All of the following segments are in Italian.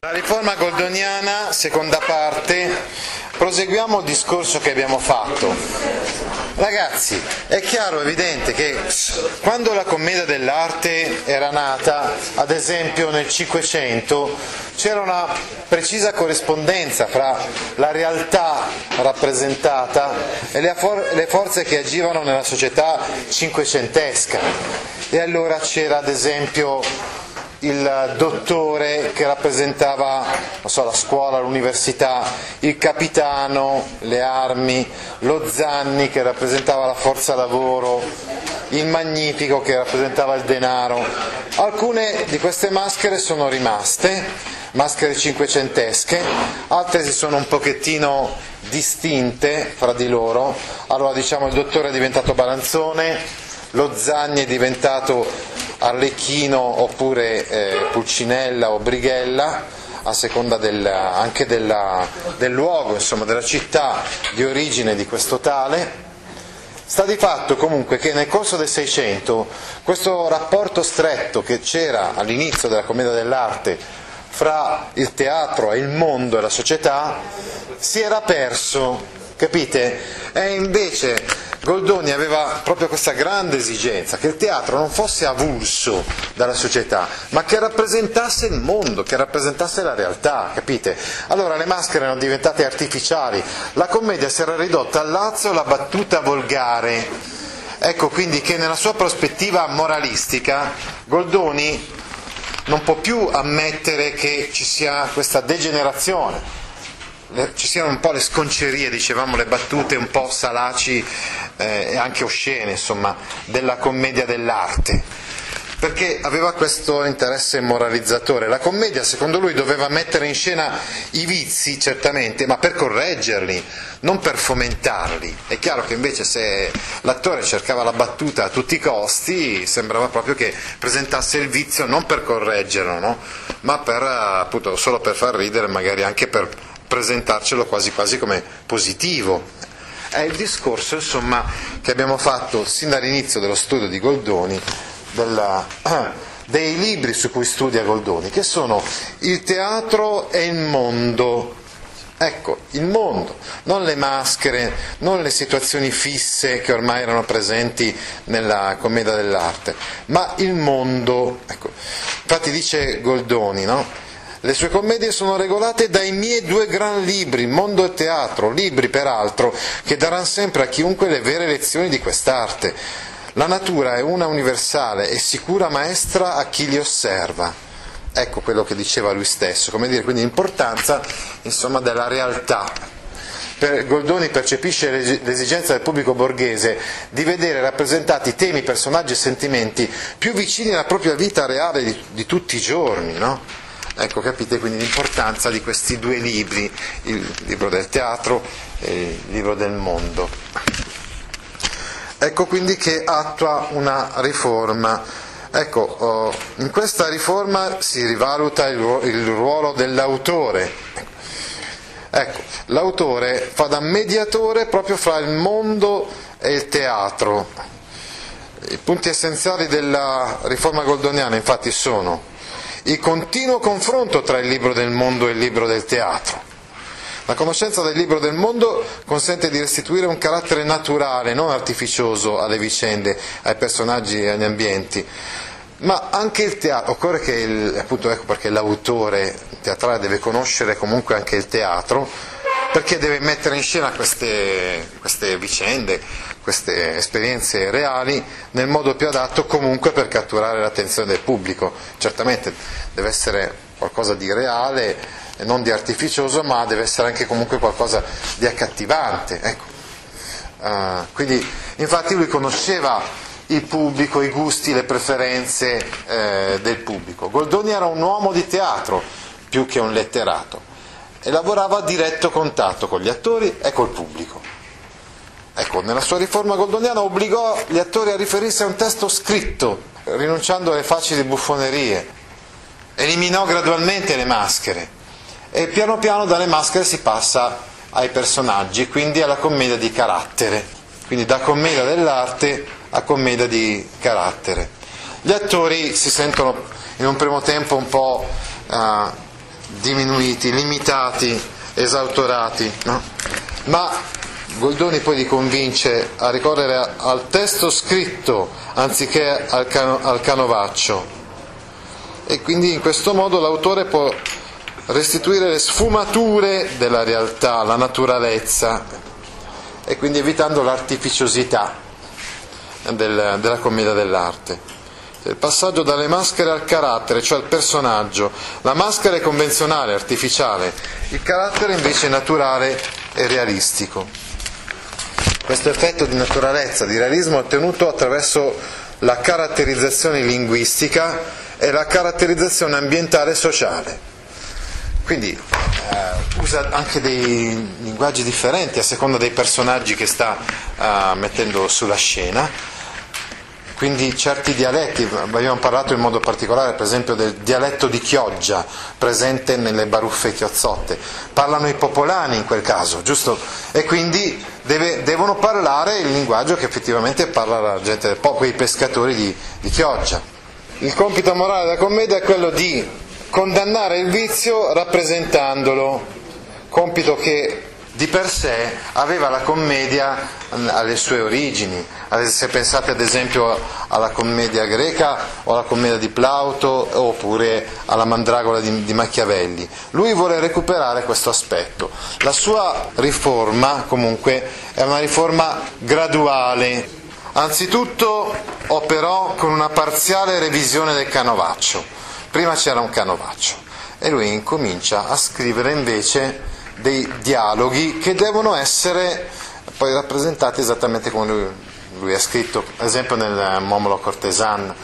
La riforma goldoniana, seconda parte, proseguiamo il discorso che abbiamo fatto. Ragazzi, è chiaro, evidente che quando la commedia dell'arte era nata, ad esempio nel 500, c'era una precisa corrispondenza fra la realtà rappresentata e le forze che agivano nella società cinquecentesca. E allora c'era ad esempio il dottore che rappresentava, non so, la scuola, l'università, il capitano, le armi, lo Zanni che rappresentava la forza lavoro, il Magnifico che rappresentava il denaro. Alcune di queste maschere sono rimaste, maschere cinquecentesche, altre si sono un pochettino distinte fra di loro. Allora diciamo il dottore è diventato Balanzone, lo Zanni è diventato Arlecchino oppure Pulcinella o Brighella, a seconda del luogo, insomma, della città di origine di questo tale. Sta di fatto comunque che nel corso del Seicento questo rapporto stretto che c'era all'inizio della commedia dell'arte fra il teatro e il mondo e la società si era perso, capite? E invece Goldoni aveva proprio questa grande esigenza, che il teatro non fosse avulso dalla società, ma che rappresentasse il mondo, che rappresentasse la realtà, capite? Allora le maschere erano diventate artificiali, la commedia si era ridotta al lazzo e alla battuta volgare. Ecco quindi che nella sua prospettiva moralistica Goldoni non può più ammettere che ci sia questa degenerazione. Ci siano un po' le sconcerie, dicevamo, le battute un po' salaci e anche oscene, insomma, della commedia dell'arte, perché aveva questo interesse moralizzatore. La commedia, secondo lui, doveva mettere in scena i vizi, certamente, ma per correggerli, non per fomentarli. È chiaro che invece se l'attore cercava la battuta a tutti i costi, sembrava proprio che presentasse il vizio non per correggerlo, no? Ma per, appunto, solo per far ridere, magari anche per presentarcelo quasi quasi come positivo. È il discorso, insomma, che abbiamo fatto sin dall'inizio dello studio di Goldoni, dei libri su cui studia Goldoni, che sono il teatro e il mondo. Ecco, il mondo, non le maschere, non le situazioni fisse che ormai erano presenti nella commedia dell'arte, ma il mondo. Ecco, infatti dice Goldoni, no? Le sue commedie sono regolate dai miei due gran libri, Mondo e Teatro, libri peraltro che daranno sempre a chiunque le vere lezioni di quest'arte. La natura è una universale e sicura maestra a chi li osserva. Ecco quello che diceva lui stesso, come dire, quindi l'importanza, insomma, della realtà. Goldoni percepisce l'esigenza del pubblico borghese di vedere rappresentati temi, personaggi e sentimenti più vicini alla propria vita reale di tutti i giorni, no? Ecco, capite quindi l'importanza di questi due libri, il libro del teatro e il libro del mondo. Ecco quindi che attua una riforma. Ecco, in questa riforma si rivaluta il ruolo dell'autore. Ecco, l'autore fa da mediatore proprio fra il mondo e il teatro. I punti essenziali della riforma goldoniana infatti sono il continuo confronto tra il libro del mondo e il libro del teatro. La conoscenza del libro del mondo consente di restituire un carattere naturale, non artificioso, alle vicende, ai personaggi e agli ambienti. Ma anche il teatro, occorre che appunto, ecco perché l'autore teatrale deve conoscere comunque anche il teatro, perché deve mettere in scena queste vicende, queste esperienze reali nel modo più adatto comunque per catturare l'attenzione del pubblico. Certamente deve essere qualcosa di reale, non di artificioso, ma deve essere anche comunque qualcosa di accattivante, ecco. Quindi infatti lui conosceva il pubblico, i gusti, le preferenze del pubblico. Goldoni era un uomo di teatro più che un letterato e lavorava a diretto contatto con gli attori e col pubblico. Ecco, nella sua riforma goldoniana obbligò gli attori a riferirsi a un testo scritto, rinunciando alle facili buffonerie, eliminò gradualmente le maschere e piano piano dalle maschere si passa ai personaggi, quindi alla commedia di carattere, quindi da commedia dell'arte a commedia di carattere. Gli attori si sentono in un primo tempo un po' diminuiti, limitati, esautorati, no? Ma Goldoni poi li convince a ricorrere al testo scritto anziché al canovaccio, e quindi in questo modo l'autore può restituire le sfumature della realtà, la naturalezza, e quindi evitando l'artificiosità della commedia dell'arte. Il passaggio dalle maschere al carattere, cioè al personaggio. La maschera è convenzionale, artificiale, il carattere invece è naturale e realistico. Questo effetto di naturalezza, di realismo, è ottenuto attraverso la caratterizzazione linguistica e la caratterizzazione ambientale e sociale. Quindi usa anche dei linguaggi differenti a seconda dei personaggi che sta mettendo sulla scena, quindi certi dialetti, abbiamo parlato in modo particolare per esempio del dialetto di Chioggia presente nelle Baruffe Chiozzotte, parlano i popolani in quel caso, giusto? E quindi devono parlare il linguaggio che effettivamente parla la gente del popolo, quei pescatori di Chioggia. Il compito morale della commedia è quello di condannare il vizio rappresentandolo, compito che di per sé aveva la commedia alle sue origini. Se pensate ad esempio alla commedia greca o alla commedia di Plauto oppure alla Mandragola di Machiavelli, lui vuole recuperare questo aspetto. La sua riforma comunque è una riforma graduale, anzitutto operò con una parziale revisione del canovaccio. Prima c'era un canovaccio e lui incomincia a scrivere invece dei dialoghi che devono essere poi rappresentati esattamente come lui ha scritto, ad esempio nel Momolo Cortesan.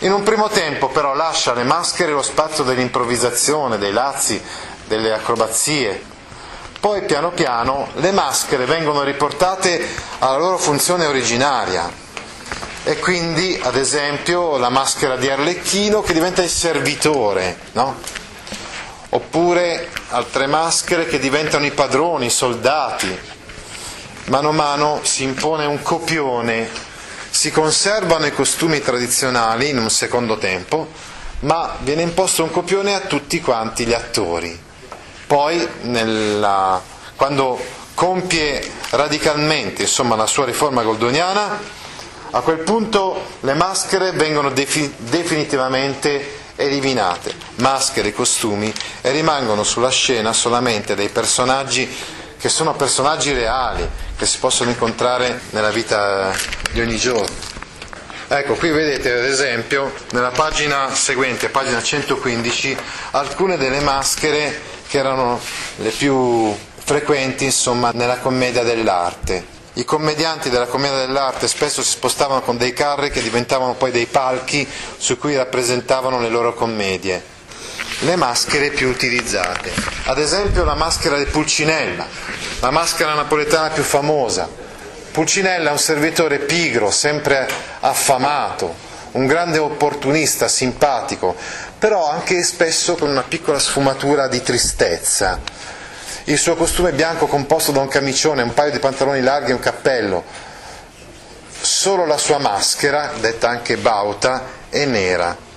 In un primo tempo però lascia le maschere e lo spazio dell'improvvisazione, dei lazzi, delle acrobazie. Poi piano piano le maschere vengono riportate alla loro funzione originaria. E quindi, ad esempio, la maschera di Arlecchino che diventa il servitore, no? Oppure altre maschere che diventano i padroni, i soldati. Mano a mano si impone un copione, si conservano i costumi tradizionali in un secondo tempo, ma viene imposto un copione a tutti quanti gli attori. Poi, quando compie radicalmente, insomma, la sua riforma goldoniana, a quel punto le maschere vengono definitivamente eliminate, maschere e costumi, e rimangono sulla scena solamente dei personaggi che sono personaggi reali, che si possono incontrare nella vita di ogni giorno. Ecco, qui vedete ad esempio nella pagina seguente, pagina 115, alcune delle maschere che erano le più frequenti, insomma, nella commedia dell'arte. I commedianti della commedia dell'arte spesso si spostavano con dei carri che diventavano poi dei palchi su cui rappresentavano le loro commedie. Le maschere più utilizzate, ad esempio la maschera di Pulcinella, la maschera napoletana più famosa. Pulcinella è un servitore pigro, sempre affamato, un grande opportunista, simpatico, però anche spesso con una piccola sfumatura di tristezza. Il suo costume è bianco composto da un camicione, un paio di pantaloni larghi e un cappello. Solo la sua maschera, detta anche bauta, è nera.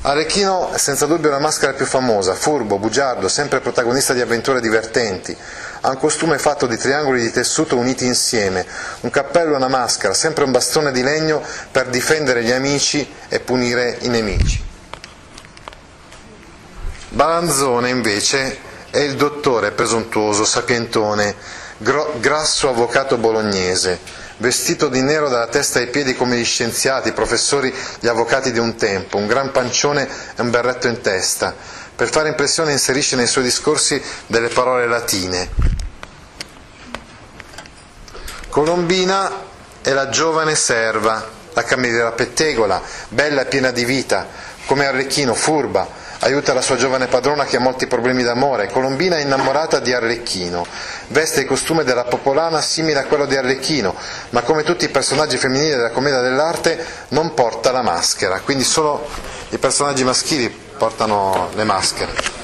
Arlecchino è senza dubbio la maschera più famosa, furbo, bugiardo, sempre protagonista di avventure divertenti. Ha un costume fatto di triangoli di tessuto uniti insieme, un cappello e una maschera, sempre un bastone di legno per difendere gli amici e punire i nemici. Balanzone invece è il dottore presuntuoso, sapientone, grasso avvocato bolognese, vestito di nero dalla testa ai piedi come gli scienziati, i professori, gli avvocati di un tempo, un gran pancione e un berretto in testa. Per fare impressione inserisce nei suoi discorsi delle parole latine. Colombina è la giovane serva, la cameriera pettegola, bella e piena di vita, come Arlecchino, furba, aiuta la sua giovane padrona che ha molti problemi d'amore. Colombina è innamorata di Arlecchino, veste il costume della popolana simile a quello di Arlecchino, ma come tutti i personaggi femminili della commedia dell'arte non porta la maschera, quindi solo i personaggi maschili portano le maschere.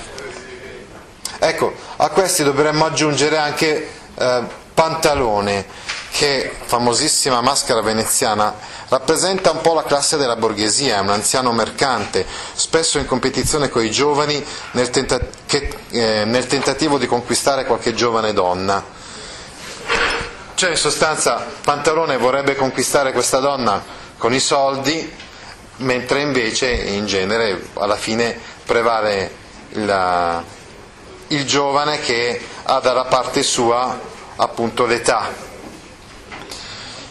Ecco, a questi dovremmo aggiungere anche Pantalone, che, famosissima maschera veneziana, rappresenta un po' la classe della borghesia, è un anziano mercante, spesso in competizione con i giovani nel tentativo di conquistare qualche giovane donna. Cioè, in sostanza, Pantalone vorrebbe conquistare questa donna con i soldi, mentre invece, in genere, alla fine prevale il giovane che ha dalla parte sua appunto l'età.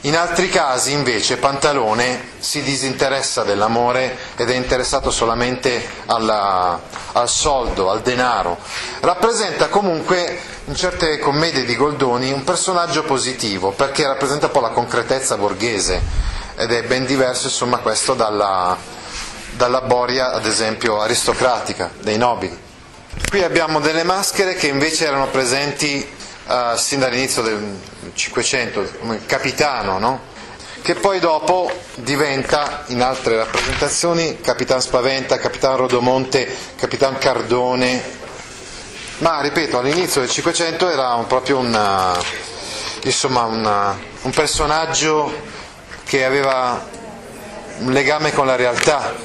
In altri casi invece Pantalone si disinteressa dell'amore ed è interessato solamente al soldo, al denaro. Rappresenta comunque in certe commedie di Goldoni un personaggio positivo, perché rappresenta un po' la concretezza borghese ed è ben diverso, insomma, questo dalla boria, ad esempio, aristocratica dei nobili. Qui abbiamo delle maschere che invece erano presenti sin dall'inizio del 500, come capitano, no? Che poi dopo diventa in altre rappresentazioni Capitan Spaventa, Capitan Rodomonte, Capitan Cardone, ma ripeto, all'inizio del 500 era un personaggio che aveva un legame con la realtà.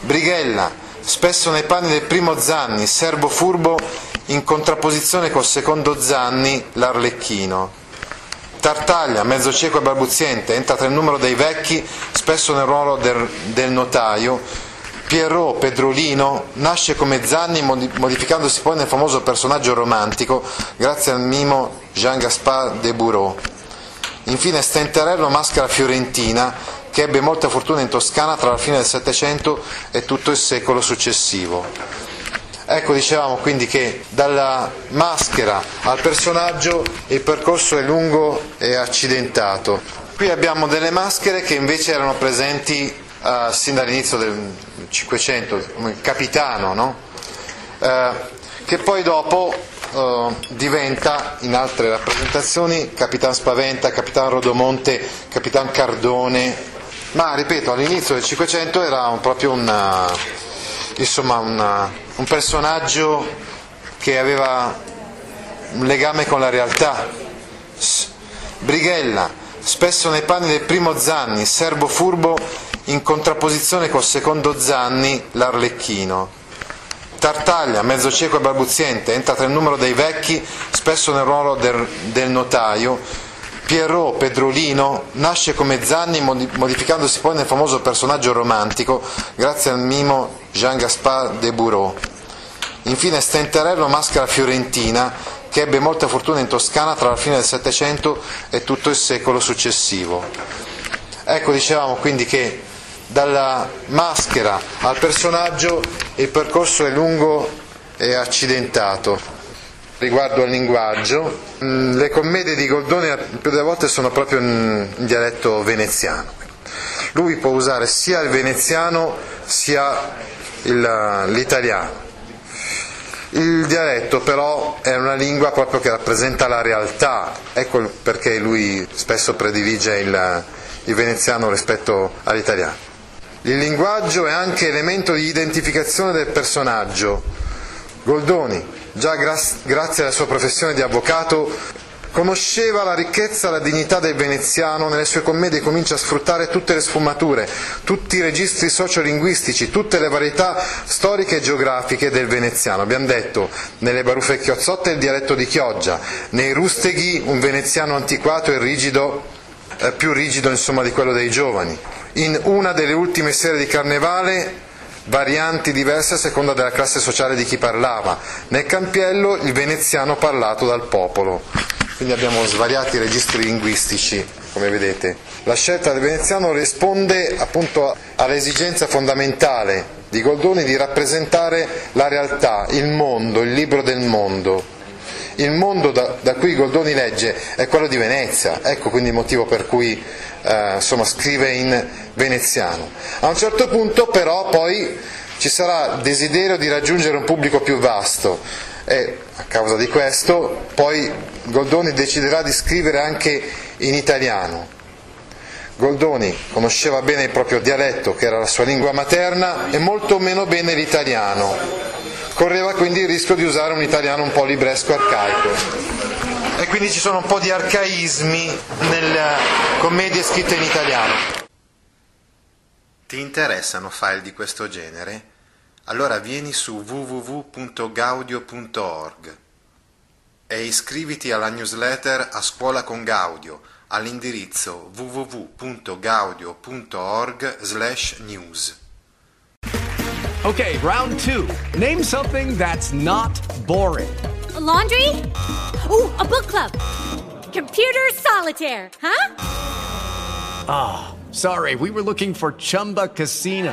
Brighella, spesso nei panni del primo Zanni, servo furbo in contrapposizione col secondo Zanni, l'Arlecchino. Tartaglia, mezzo cieco e balbuziente, entra tra il numero dei vecchi, spesso nel ruolo del notaio. Pierrot, Pedrolino, nasce come Zanni, modificandosi poi nel famoso personaggio romantico, grazie al mimo Jean-Gaspard Deburau. Infine Stenterello, maschera fiorentina, che ebbe molta fortuna in Toscana tra la fine del Settecento e tutto il secolo successivo. Ecco, dicevamo quindi che dalla maschera al personaggio il percorso è lungo e accidentato. Qui abbiamo delle maschere che invece erano presenti sin dall'inizio del 500, come capitano, no? Che poi dopo diventa in altre rappresentazioni Capitan Spaventa, Capitan Rodomonte, Capitan Cardone, ma ripeto, all'inizio del 500 era un personaggio che aveva un legame con la realtà. Brighella, spesso nei panni del primo Zanni, servo furbo in contrapposizione col secondo Zanni, l'Arlecchino. Tartaglia, mezzo cieco e balbuziente, entra tra il numero dei vecchi, spesso nel ruolo del notaio. Pierrot, Pedrolino, nasce come Zanni, modificandosi poi nel famoso personaggio romantico, grazie al mimo Jean-Gaspard Deburau. Infine Stenterello, maschera fiorentina, che ebbe molta fortuna in Toscana tra la fine del Settecento e tutto il secolo successivo. Ecco, dicevamo quindi che dalla maschera al personaggio il percorso è lungo e accidentato. Riguardo al linguaggio, le commedie di Goldoni più delle volte sono proprio in dialetto veneziano. Lui può usare sia il veneziano sia l'italiano. Il dialetto però è una lingua proprio che rappresenta la realtà, ecco perché lui spesso predilige il veneziano rispetto all'italiano. Il linguaggio è anche elemento di identificazione del personaggio. Goldoni, già grazie alla sua professione di avvocato, conosceva la ricchezza e la dignità del veneziano. Nelle sue commedie comincia a sfruttare tutte le sfumature, tutti i registri sociolinguistici, tutte le varietà storiche e geografiche del veneziano. Abbiamo detto, nelle Baruffe Chiozzotte il dialetto di Chioggia, nei Rusteghi un veneziano antiquato e rigido, più rigido insomma di quello dei giovani. In una delle ultime sere di Carnevale, varianti diverse a seconda della classe sociale di chi parlava. Nel Campiello il veneziano parlato dal popolo. Quindi abbiamo svariati registri linguistici, come vedete. La scelta del veneziano risponde appunto all'esigenza fondamentale di Goldoni di rappresentare la realtà, il mondo, il libro del mondo. il mondo da cui Goldoni legge è quello di Venezia, ecco quindi il motivo per cui scrive in veneziano. A un certo punto però poi ci sarà desiderio di raggiungere un pubblico più vasto e a causa di questo poi Goldoni deciderà di scrivere anche in italiano. Goldoni conosceva bene il proprio dialetto, che era la sua lingua materna, e molto meno bene l'italiano. Correva quindi il rischio di usare un italiano un po' libresco, arcaico. E quindi ci sono un po' di arcaismi nelle commedie scritte in italiano. Ti interessano file di questo genere? Allora vieni su www.gaudio.org e iscriviti alla newsletter A Scuola con Gaudio all'indirizzo www.gaudio.org/news. Okay, round two. Name something that's not boring. A laundry? Ooh, a book club. Computer solitaire, huh? Ah, oh, sorry, we were looking for Chumba Casino.